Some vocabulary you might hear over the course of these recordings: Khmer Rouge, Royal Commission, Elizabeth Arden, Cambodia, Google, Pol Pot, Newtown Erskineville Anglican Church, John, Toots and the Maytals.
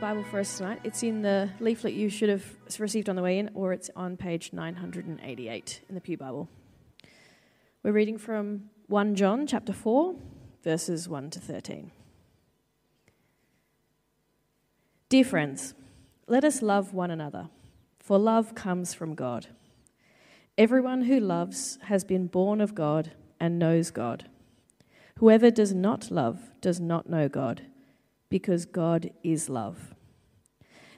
Bible for us tonight. It's in the leaflet you should have received on the way in, or it's on page 988 in the Pew Bible. We're reading from 1 John chapter 4, verses 1 to 13. Dear friends, let us love one another, for love comes from God. Everyone who loves has been born of God and knows God. Whoever does not love does not know God, because God is love.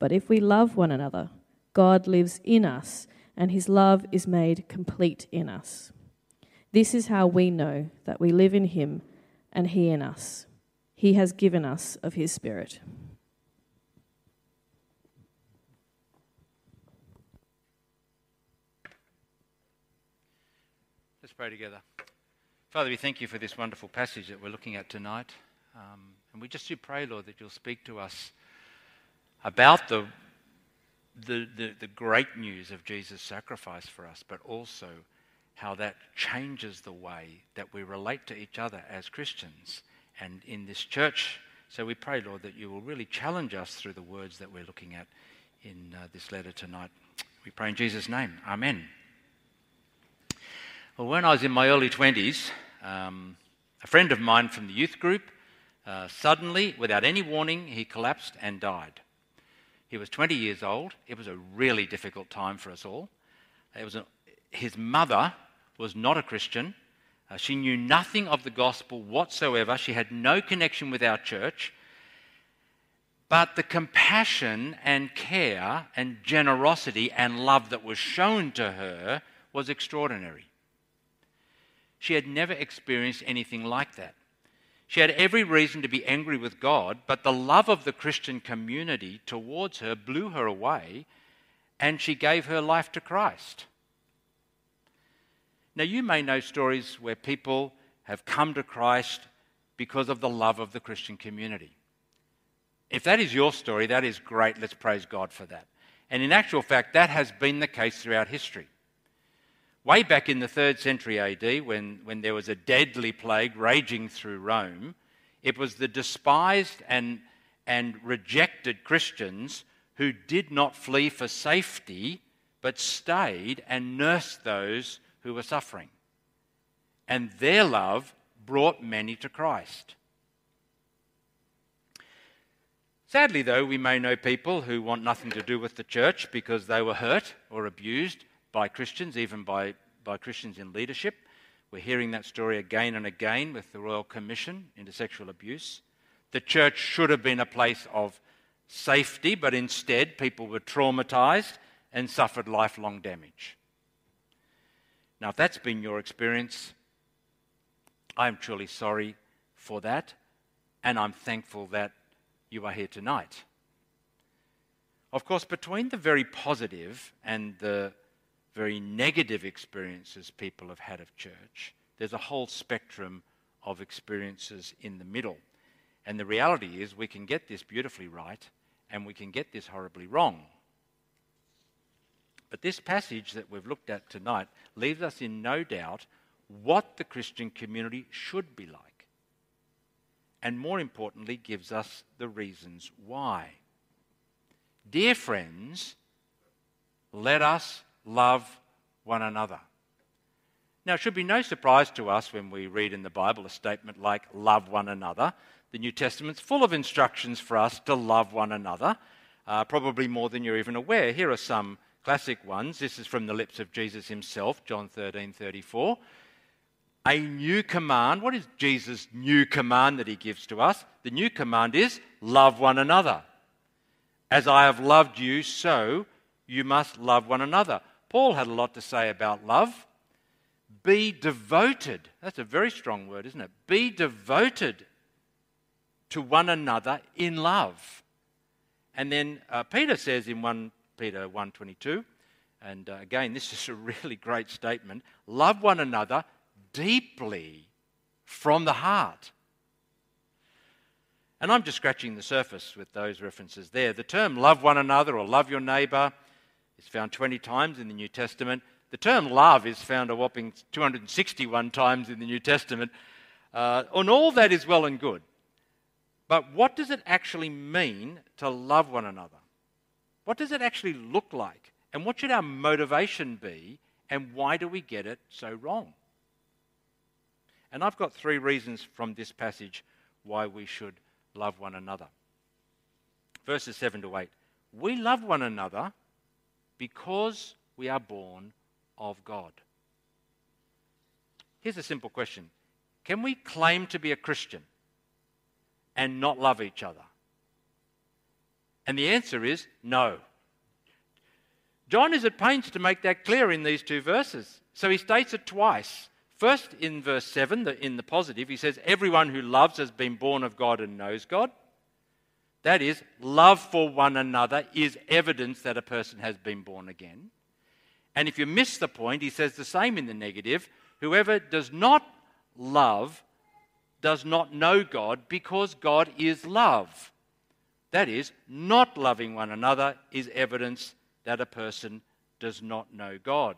but if we love one another, God lives in us, and his love is made complete in us. This is how we know that we live in him and he in us. He has given us of his Spirit. Let's pray together. Father, we thank you for this wonderful passage that we're looking at tonight. And we just do pray, Lord, that you'll speak to us about the great news of Jesus' sacrifice for us, but also how that changes the way that we relate to each other as Christians and in this church. So we pray, Lord, that you will really challenge us through the words that we're looking at in this letter tonight. We pray in Jesus' name. Amen. Well, when I was in my early 20s, a friend of mine from the youth group, suddenly, without any warning, he collapsed and died. He was 20 years old. It was a really difficult time for us all. His mother was not a Christian. She knew nothing of the gospel whatsoever. She had no connection with our church. But the compassion and care and generosity and love that was shown to her was extraordinary. She had never experienced anything like that. She had every reason to be angry with God, but the love of the Christian community towards her blew her away, and she gave her life to Christ. Now, you may know stories where people have come to Christ because of the love of the Christian community. If that is your story, that is great. Let's praise God for that. And in actual fact, that has been the case throughout history. Way back in the 3rd century AD, when there was a deadly plague raging through Rome, it was the despised and rejected Christians who did not flee for safety, but stayed and nursed those who were suffering. And their love brought many to Christ. Sadly, though, we may know people who want nothing to do with the church because they were hurt or abused by Christians, even by Christians in leadership. We're hearing that story again and again with the Royal Commission into sexual abuse. The church should have been a place of safety, but instead people were traumatised and suffered lifelong damage. Now, if that's been your experience, I'm truly sorry for that, and I'm thankful that you are here tonight. Of course, between the very positive and the very negative experiences people have had of church, there's a whole spectrum of experiences in the middle. And the reality is we can get this beautifully right and we can get this horribly wrong. But this passage that we've looked at tonight leaves us in no doubt what the Christian community should be like. And more importantly, gives us the reasons why. Dear friends, let us love one another. Now, it should be no surprise to us when we read in the Bible a statement like, love one another. The New Testament's full of instructions for us to love one another, probably more than you're even aware. Here are some classic ones. This is from the lips of Jesus himself, John 13:34. A new command. What is Jesus' new command that he gives to us? The new command is love one another. As I have loved you, so you must love one another. Paul had a lot to say about love. Be devoted. That's a very strong word, isn't it? Be devoted to one another in love. And then Peter says in 1 Peter 1:22, and again, this is a really great statement, love one another deeply from the heart. And I'm just scratching the surface with those references there. The term love one another or love your neighbour is found 20 times in the New Testament. The term love is found a whopping 261 times in the New Testament. And all that is well and good. But what does it actually mean to love one another? What does it actually look like? And what should our motivation be? And why do we get it so wrong? And I've got three reasons from this passage why we should love one another. Verses 7 to 8. We love one another because we are born of God. Here's a simple question. Can we claim to be a Christian and not love each other? And the answer is no. John is at pains to make that clear in these two verses. So he states it twice. First, in verse 7, in the positive, he says, everyone who loves has been born of God and knows God. That is, love for one another is evidence that a person has been born again. And if you miss the point, he says the same in the negative. Whoever does not love does not know God, because God is love. That is, not loving one another is evidence that a person does not know God.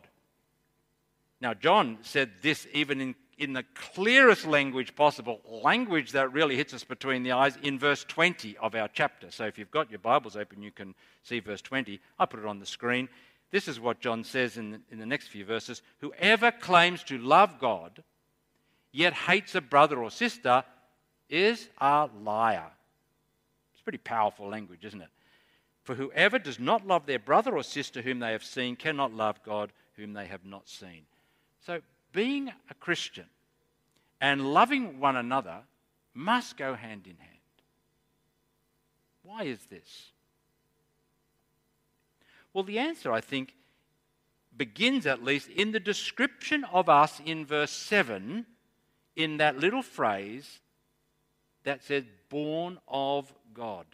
Now, John said this even in the clearest language possible, language that really hits us between the eyes, in verse 20 of our chapter. So if you've got your Bibles open, you can see verse 20. I'll put it on the screen. This is what John says in the next few verses. Whoever claims to love God, yet hates a brother or sister, is a liar. It's pretty powerful language, isn't it? For whoever does not love their brother or sister whom they have seen cannot love God whom they have not seen. So being a Christian and loving one another must go hand in hand. Why is this? Well, the answer, I think, begins at least in the description of us in verse 7, in that little phrase that says, born of God.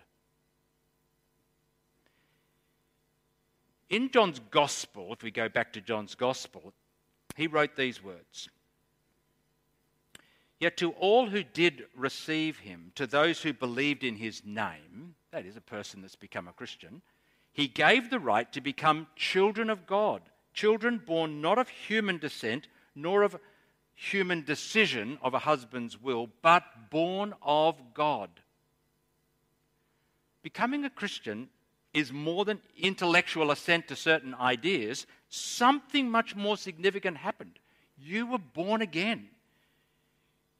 In John's Gospel, if we go back to John's Gospel, he wrote these words. Yet to all who did receive him, to those who believed in his name, that is, a person that's become a Christian, he gave the right to become children of God, children born not of human descent, nor of human decision of a husband's will, but born of God. Becoming a Christian is more than intellectual assent to certain ideas. Something much more significant happened. You were born again.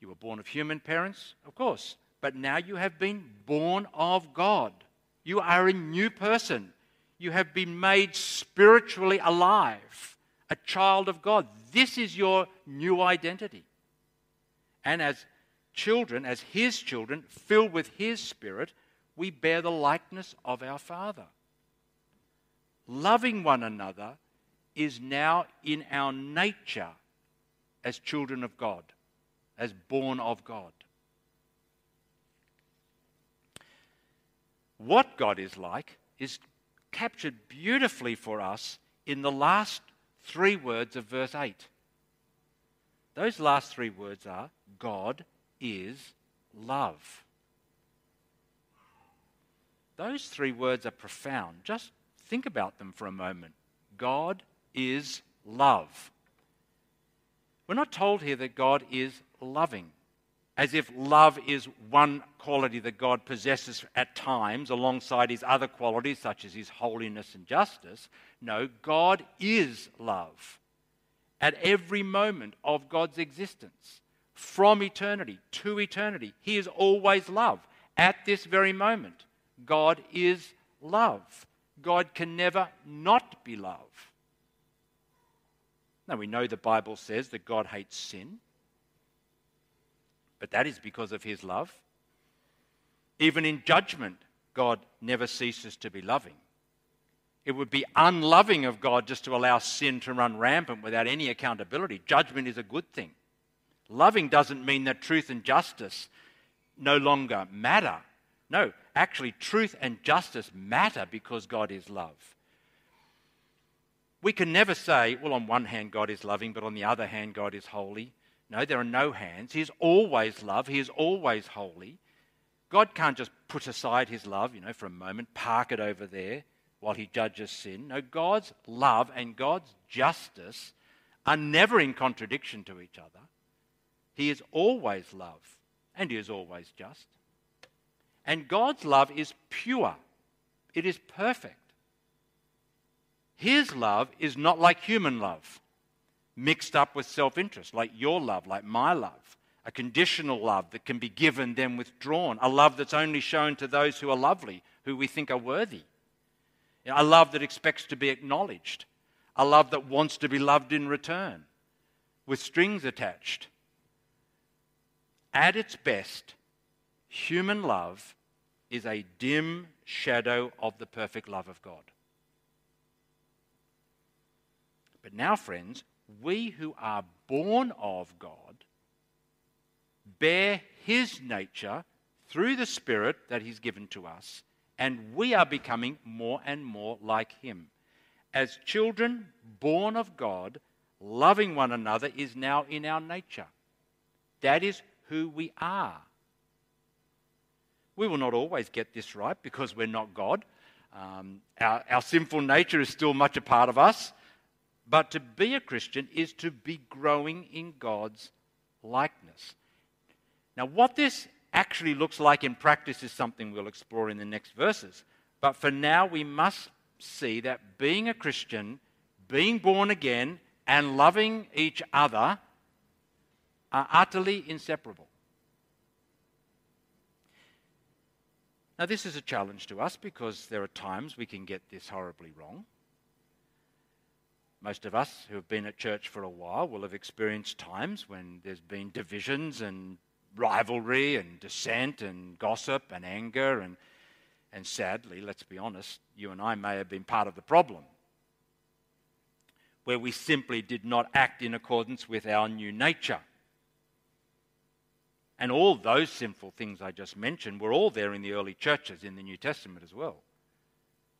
You were born of human parents, of course, but now you have been born of God. You are a new person. You have been made spiritually alive, a child of God. This is your new identity. And as children, as his children, filled with his Spirit, we bear the likeness of our Father. Loving one another is now in our nature as children of God, as born of God. What God is like is captured beautifully for us in the last three words of verse 8. Those last three words are, God is love. Those three words are profound. Just think about them for a moment. God is love. We're not told here that God is loving, as if love is one quality that God possesses at times alongside his other qualities such as his holiness and justice. No, God is love at every moment of God's existence, from eternity to eternity. He is always love at this very moment. God is love. God can never not be love. Now, we know the Bible says that God hates sin, but that is because of his love. Even in judgment, God never ceases to be loving. It would be unloving of God just to allow sin to run rampant without any accountability. Judgment is a good thing. Loving doesn't mean that truth and justice no longer matter. No, actually, truth and justice matter because God is love. We can never say, well, on one hand, God is loving, but on the other hand, God is holy. No, there are no hands. He is always love. He is always holy. God can't just put aside his love, for a moment, park it over there while he judges sin. No, God's love and God's justice are never in contradiction to each other. He is always love, and he is always just. And God's love is pure. It is perfect. His love is not like human love, mixed up with self-interest, like your love, like my love, a conditional love that can be given, then withdrawn, a love that's only shown to those who are lovely, who we think are worthy, a love that expects to be acknowledged, a love that wants to be loved in return, with strings attached. At its best, human love is a dim shadow of the perfect love of God. But now, friends, we who are born of God bear his nature through the Spirit that he's given to us, and we are becoming more and more like him. As children born of God, loving one another is now in our nature. That is who we are. We will not always get this right because we're not God. Our sinful nature is still much a part of us. But to be a Christian is to be growing in God's likeness. Now, what this actually looks like in practice is something we'll explore in the next verses. But for now, we must see that being a Christian, being born again, and loving each other are utterly inseparable. Now, this is a challenge to us because there are times we can get this horribly wrong. Most of us who have been at church for a while will have experienced times when there's been divisions and rivalry and dissent and gossip and anger and sadly, let's be honest, you and I may have been part of the problem where we simply did not act in accordance with our new nature. And all those sinful things I just mentioned were all there in the early churches in the New Testament as well.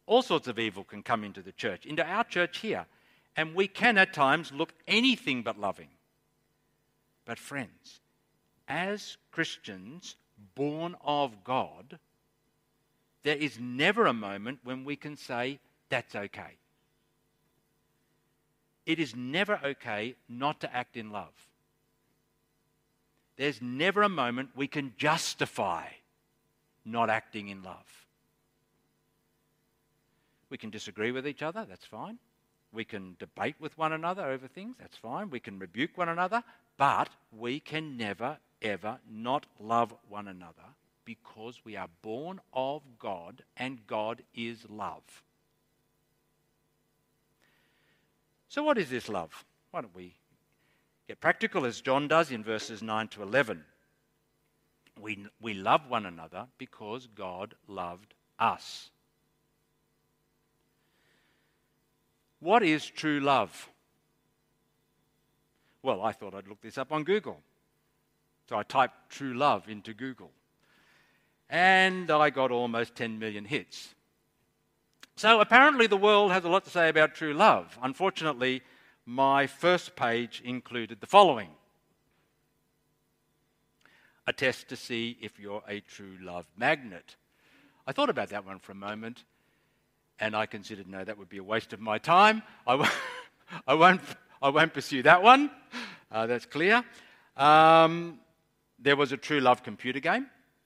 All sorts of evil can come into the church, into our church here, and we can at times look anything but loving. But friends, as Christians born of God, there is never a moment when we can say, that's okay. It is never okay not to act in love. There's never a moment we can justify not acting in love. We can disagree with each other, that's fine. We can debate with one another over things, that's fine. We can rebuke one another, but we can never, ever not love one another because we are born of God and God is love. So what is this love? Why don't we get practical as John does in verses 9 to 11. We love one another because God loved us. What is true love? Well, I thought I'd look this up on Google. So I typed true love into Google. And I got almost 10 million hits. So apparently the world has a lot to say about true love. Unfortunately, my first page included the following. A test to see if you're a true love magnet. I thought about that one for a moment. And I considered, no, that would be a waste of my time. I won't pursue that one. That's clear. There was a true love computer game.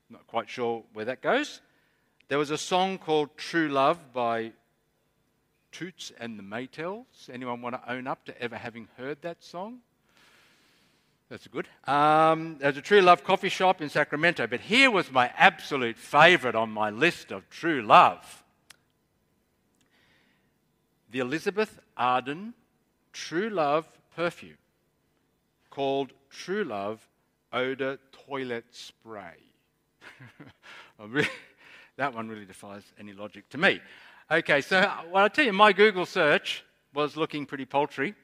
Not quite sure where that goes. There was a song called True Love by Toots and the Maytals. Anyone want to own up to ever having heard that song? That's good. There's a true love coffee shop in Sacramento. But here was my absolute favourite on my list of true love. the Elizabeth Arden True Love perfume called True Love Odor Toilet Spray. That one really defies any logic to me. Okay, so well, I'll tell you, my Google search was looking pretty paltry.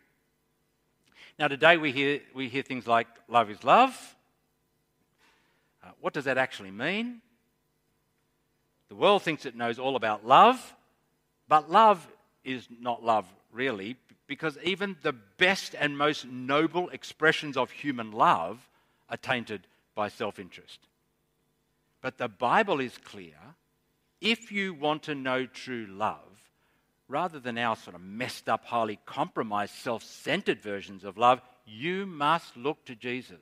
Now today we hear things like love is love. What does that actually mean? The world thinks it knows all about love, but love is not love really, because even the best and most noble expressions of human love are tainted by self-interest. But the Bible is clear, if you want to know true love, rather than our sort of messed up, highly compromised, self-centered versions of love, you must look to Jesus.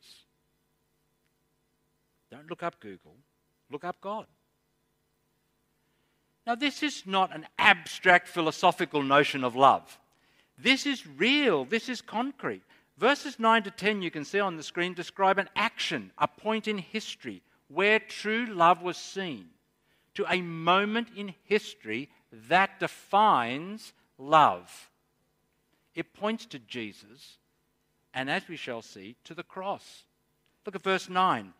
Don't look up Google, look up God. Now, this is not an abstract philosophical notion of love. This is real, this is concrete. Verses 9 to 10, you can see on the screen, describe an action, a point in history, where true love was seen, to a moment in history that defines love. It points to Jesus, and as we shall see, to the cross. Look at verse 9.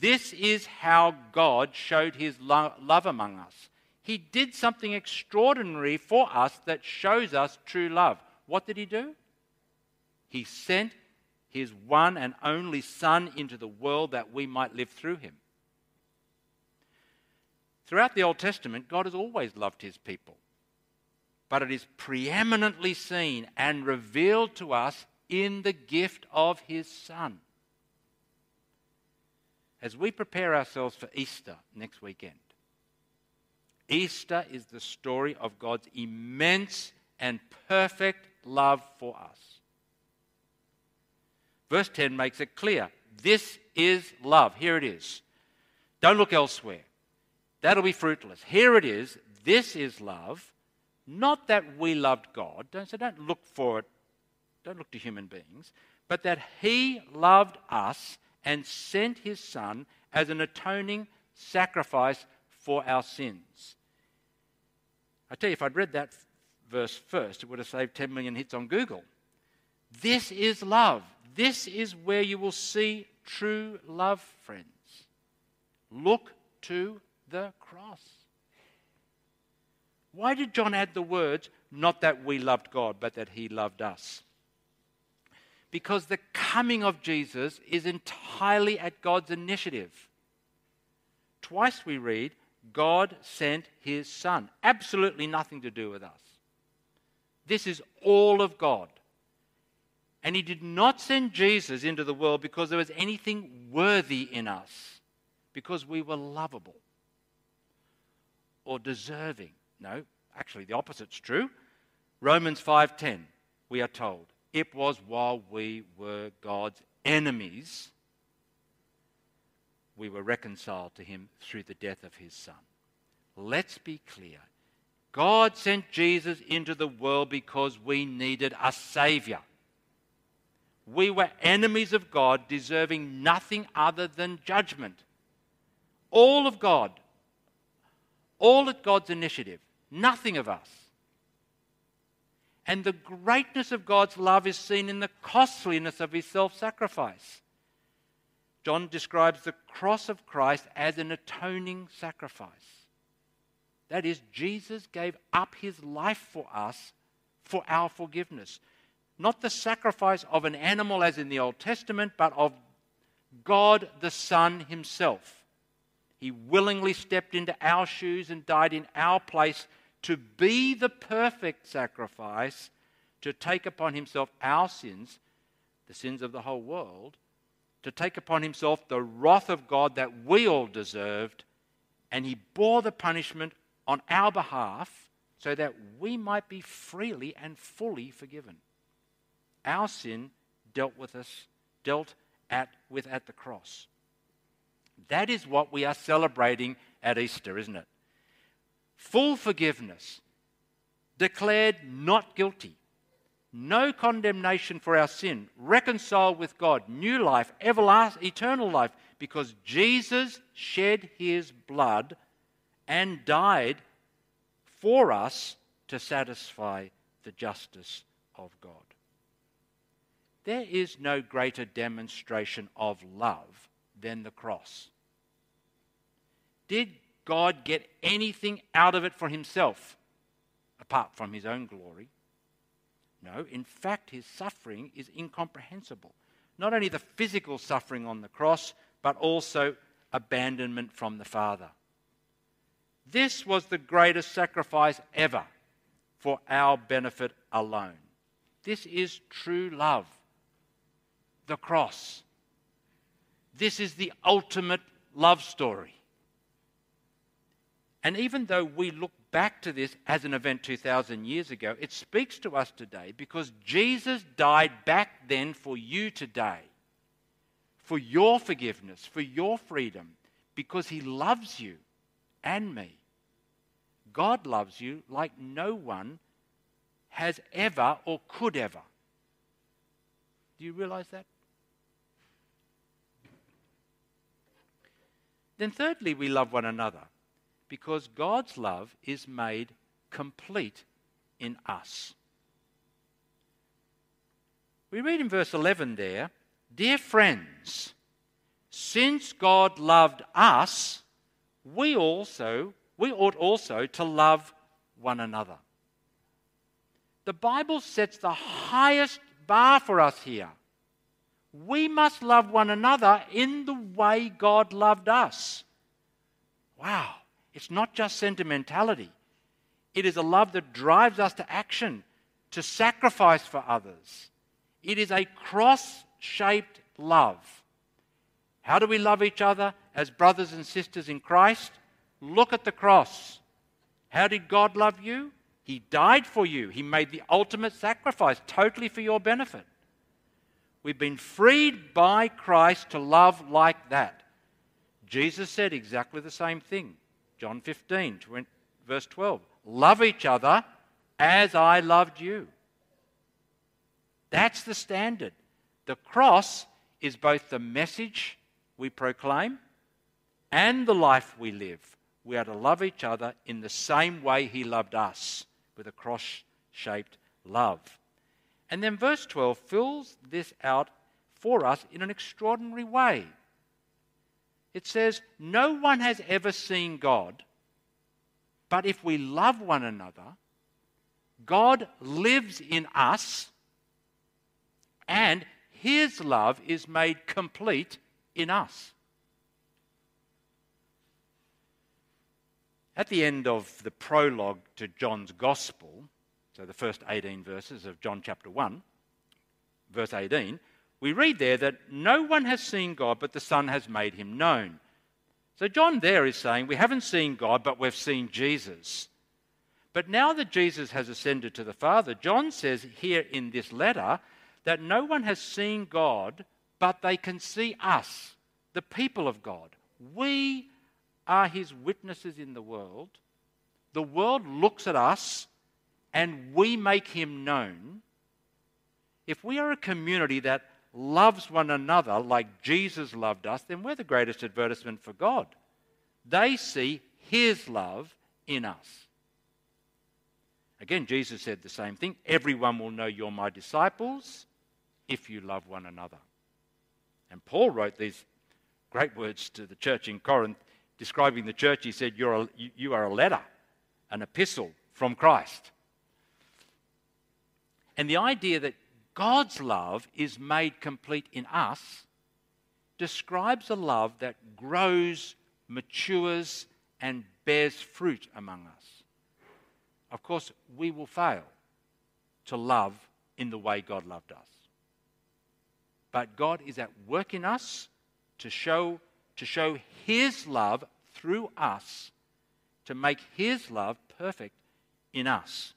This is how God showed his love among us. He did something extraordinary for us that shows us true love. What did he do? He sent his one and only Son into the world that we might live through him. Throughout the Old Testament, God has always loved his people, but it is preeminently seen and revealed to us in the gift of his Son. As we prepare ourselves for Easter next weekend, Easter is the story of God's immense and perfect love for us. Verse 10 makes it clear. This is love. Here it is. Don't look elsewhere. That'll be fruitless. Here it is. This is love. Not that we loved God. So don't look for it. Don't look to human beings. But that he loved us and sent his Son as an atoning sacrifice for our sins. I tell you, if I'd read that verse first, it would have saved 10 million hits on Google. This is love. This is where you will see true love, friends. Look to the cross. Why did John add the words, not that we loved God, but that he loved us? Because the coming of Jesus is entirely at God's initiative. Twice we read, God sent his Son. Absolutely nothing to do with us. This is all of God. And he did not send Jesus into the world because there was anything worthy in us, because we were lovable or deserving. No, actually the opposite's true. Romans 5:10, we are told, it was while we were God's enemies, we were reconciled to him through the death of his Son. Let's be clear. God sent Jesus into the world because we needed a Saviour. We were enemies of God, deserving nothing other than judgment. All of God. All at God's initiative. Nothing of us. And the greatness of God's love is seen in the costliness of his self-sacrifice. John describes the cross of Christ as an atoning sacrifice. That is, Jesus gave up his life for us for our forgiveness. Not the sacrifice of an animal as in the Old Testament, but of God the Son himself. He willingly stepped into our shoes and died in our place to be the perfect sacrifice, to take upon himself our sins, the sins of the whole world, to take upon himself the wrath of God that we all deserved, and he bore the punishment on our behalf so that we might be freely and fully forgiven. Our sin dealt at the cross. That is what we are celebrating at Easter, isn't it? Full forgiveness, declared not guilty. No condemnation for our sin, reconciled with God, new life, everlasting, eternal life, because Jesus shed his blood and died for us to satisfy the justice of God. There is no greater demonstration of love than the cross. Did God get anything out of it for himself apart from his own glory? No, in fact, his suffering is incomprehensible. Not only the physical suffering on the cross, but also abandonment from the Father. This was the greatest sacrifice ever for our benefit alone. This is true love, the cross. This is the ultimate love story. And even though we look back to this as an event 2,000 years ago, it speaks to us today because Jesus died back then for you today, for your forgiveness, for your freedom, because he loves you and me. God loves you like no one has ever or could ever. Do you realize that? Then thirdly, we love one another, because God's love is made complete in us. We read in verse 11 there, "Dear friends, since God loved us, we ought also to love one another." The Bible sets the highest bar for us here. We must love one another in the way God loved us. Wow. It's not just sentimentality. It is a love that drives us to action, to sacrifice for others. It is a cross-shaped love. How do we love each other as brothers and sisters in Christ? Look at the cross. How did God love you? He died for you. He made the ultimate sacrifice, totally for your benefit. We've been freed by Christ to love like that. Jesus said exactly the same thing. John 15, verse 12, "Love each other as I loved you." That's the standard. The cross is both the message we proclaim and the life we live. We are to love each other in the same way he loved us, with a cross-shaped love. And then verse 12 fills this out for us in an extraordinary way. It says, "No one has ever seen God, but if we love one another, God lives in us, and his love is made complete in us." At the end of the prologue to John's Gospel, so the first 18 verses of John chapter 1, verse 18, we read there that no one has seen God, but the Son has made him known. So John there is saying, we haven't seen God, but we've seen Jesus. But now that Jesus has ascended to the Father, John says here in this letter that no one has seen God, but they can see us, the people of God. We are his witnesses in the world. The world looks at us, and we make him known. If we are a community that loves one another like Jesus loved us, then we're the greatest advertisement for God. They see his love in us. Again, Jesus said the same thing. "Everyone will know you're my disciples if you love one another." And Paul wrote these great words to the church in Corinth, describing the church. He said, you are a letter, an epistle from Christ. And the idea that God's love is made complete in us describes a love that grows, matures, and bears fruit among us. Of course, we will fail to love in the way God loved us. But God is at work in us to show his love through us, to make his love perfect in us.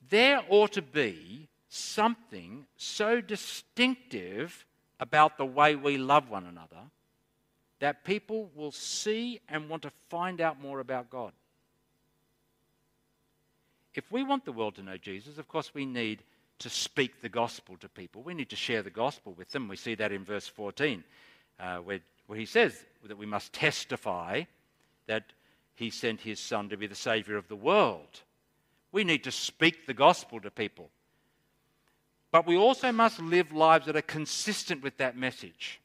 There ought to be something so distinctive about the way we love one another that people will see and want to find out more about God. If we want the world to know Jesus, of course we need to speak the gospel to people. We need to share the gospel with them. We see that in verse 14, where he says that we must testify that he sent his Son to be the Saviour of the world. We need to speak the gospel to people. But we also must live lives that are consistent with that message.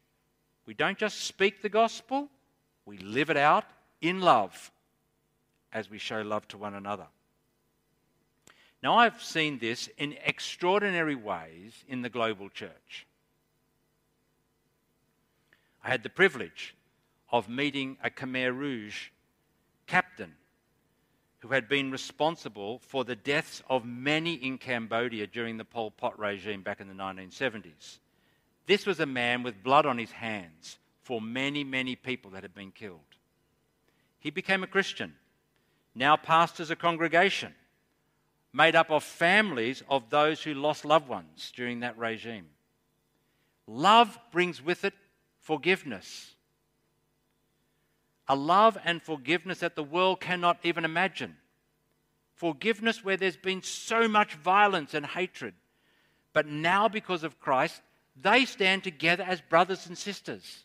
We don't just speak the gospel, we live it out in love as we show love to one another. Now, I've seen this in extraordinary ways in the global church. I had the privilege of meeting a Khmer Rouge captain who had been responsible for the deaths of many in Cambodia during the Pol Pot regime back in the 1970s. This was a man with blood on his hands for many, many people that had been killed. He became a Christian, now pastors a congregation made up of families of those who lost loved ones during that regime. Love brings with it forgiveness. A love and forgiveness that the world cannot even imagine. Forgiveness where there's been so much violence and hatred. But now, because of Christ, they stand together as brothers and sisters.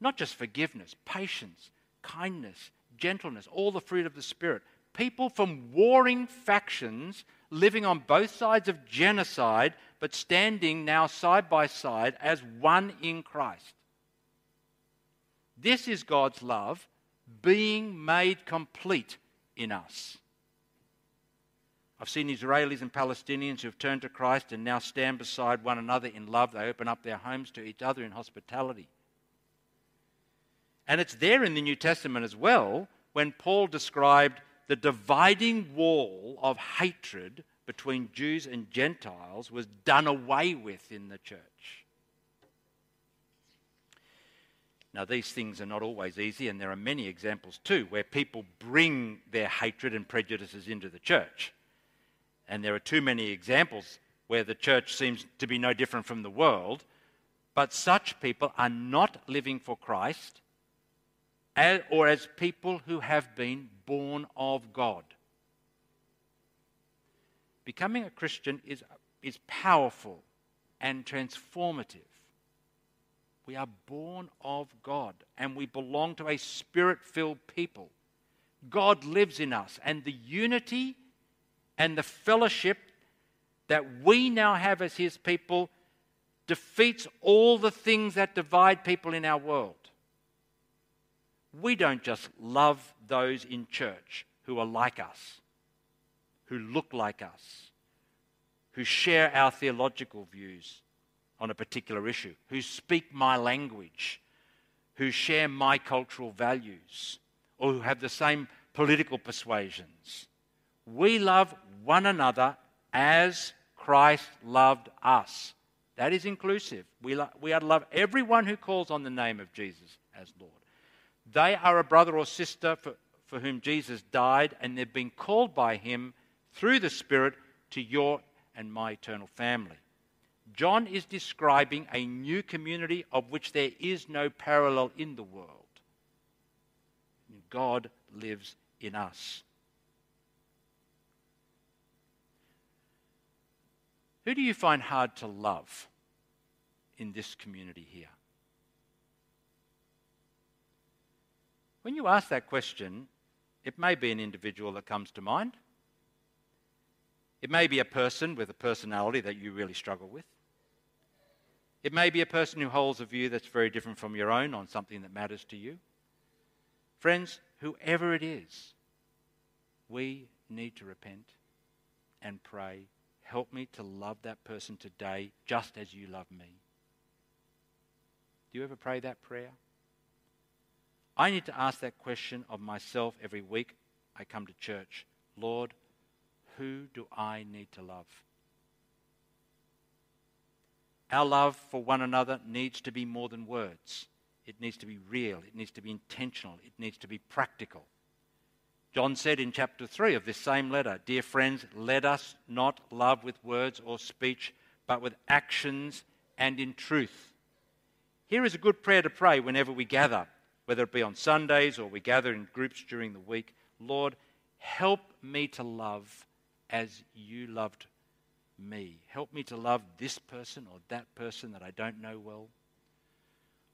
Not just forgiveness, patience, kindness, gentleness, all the fruit of the Spirit. People from warring factions living on both sides of genocide, but standing now side by side as one in Christ. This is God's love being made complete in us. I've seen Israelis and Palestinians who've turned to Christ and now stand beside one another in love. They open up their homes to each other in hospitality. And it's there in the New Testament as well when Paul described the dividing wall of hatred between Jews and Gentiles was done away with in the church. Now, these things are not always easy, and there are many examples too where people bring their hatred and prejudices into the church. And there are too many examples where the church seems to be no different from the world, but such people are not living for Christ or as people who have been born of God. Becoming a Christian is powerful and transformative. We are born of God and we belong to a Spirit-filled people. God lives in us, and the unity and the fellowship that we now have as His people defeats all the things that divide people in our world. We don't just love those in church who are like us, who look like us, who share our theological views on a particular issue, who speak my language, who share my cultural values, or who have the same political persuasions. We love one another as Christ loved us. That is inclusive. We are to love everyone who calls on the name of Jesus as Lord. They are a brother or sister for whom Jesus died, and they've been called by Him through the Spirit to your and my eternal family. John is describing a new community of which there is no parallel in the world. God lives in us. Who do you find hard to love in this community here? When you ask that question, it may be an individual that comes to mind. It may be a person with a personality that you really struggle with. It may be a person who holds a view that's very different from your own on something that matters to you. Friends, whoever it is, we need to repent and pray. Help me to love that person today just as you love me. Do you ever pray that prayer? I need to ask that question of myself every week I come to church. Lord, who do I need to love? Our love for one another needs to be more than words. It needs to be real. It needs to be intentional. It needs to be practical. John said in chapter 3 of this same letter, "Dear friends, let us not love with words or speech, but with actions and in truth." Here is a good prayer to pray whenever we gather, whether it be on Sundays or we gather in groups during the week. Lord, help me to love as you loved me. Help me to love this person or that person that I don't know well,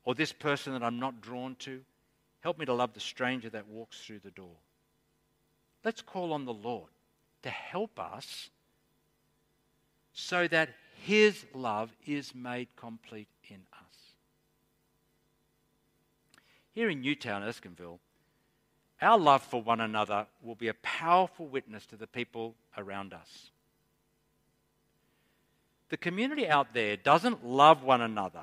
or this person that I'm not drawn to. Help me to love the stranger that walks through the door. Let's call on the Lord to help us so that his love is made complete in us. Here in Newtown, Erskineville, our love for one another will be a powerful witness to the people around us. The community out there doesn't love one another.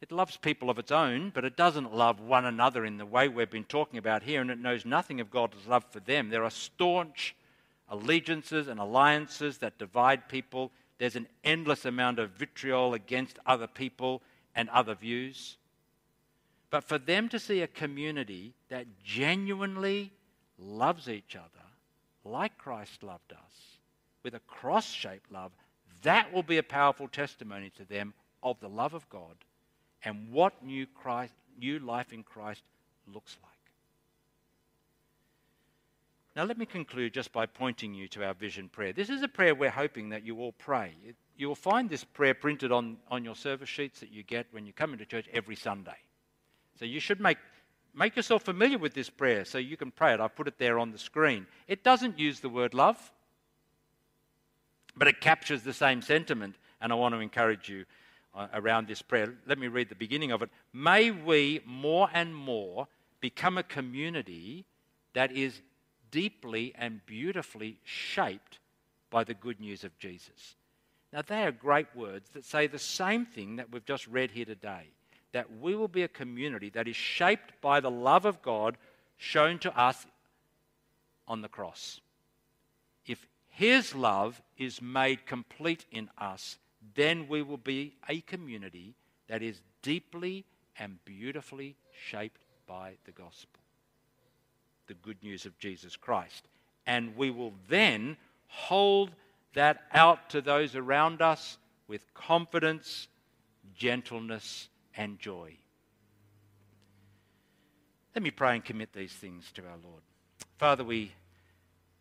It loves people of its own, but it doesn't love one another in the way we've been talking about here, and it knows nothing of God's love for them. There are staunch allegiances and alliances that divide people. There's an endless amount of vitriol against other people and other views. But for them to see a community that genuinely loves each other, like Christ loved us, with a cross-shaped love, that will be a powerful testimony to them of the love of God and what new life in Christ looks like. Now let me conclude just by pointing you to our vision prayer. This is a prayer we're hoping that you all pray. You'll find this prayer printed on your service sheets that you get when you come into church every Sunday. So you should make yourself familiar with this prayer so you can pray it. I've put it there on the screen. It doesn't use the word love, but it captures the same sentiment, and I want to encourage you around this prayer. Let me read the beginning of it. May we more and more become a community that is deeply and beautifully shaped by the good news of Jesus. Now, they are great words that say the same thing that we've just read here today, that we will be a community that is shaped by the love of God shown to us on the cross. If his love is made complete in us, then we will be a community that is deeply and beautifully shaped by the gospel, the good news of Jesus Christ. And we will then hold that out to those around us with confidence, gentleness, and joy. Let me pray and commit these things to our Lord. Father, we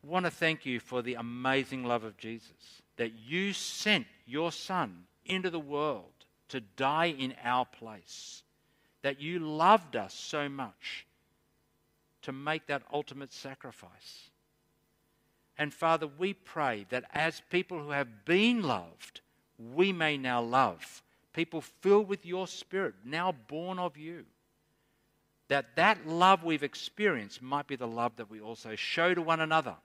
want to thank you for the amazing love of Jesus, that you sent your Son into the world to die in our place, that you loved us so much to make that ultimate sacrifice. And Father, we pray that as people who have been loved, we may now love people filled with your Spirit, now born of you, that that love we've experienced might be the love that we also show to one another,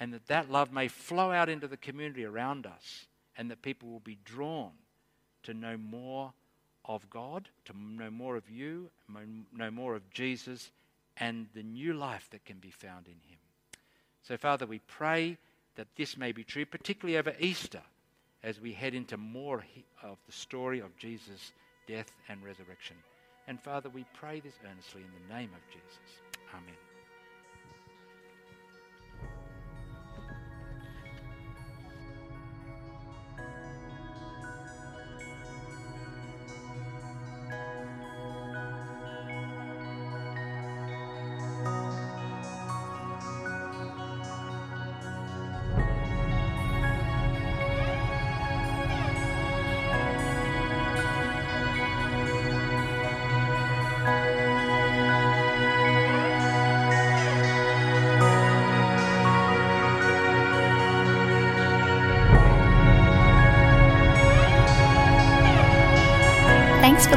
and that that love may flow out into the community around us, and that people will be drawn to know more of God, to know more of you, know more of Jesus, and the new life that can be found in him. So, Father, we pray that this may be true, particularly over Easter, as we head into more of the story of Jesus' death and resurrection. And, Father, we pray this earnestly in the name of Jesus. Amen. Thanks for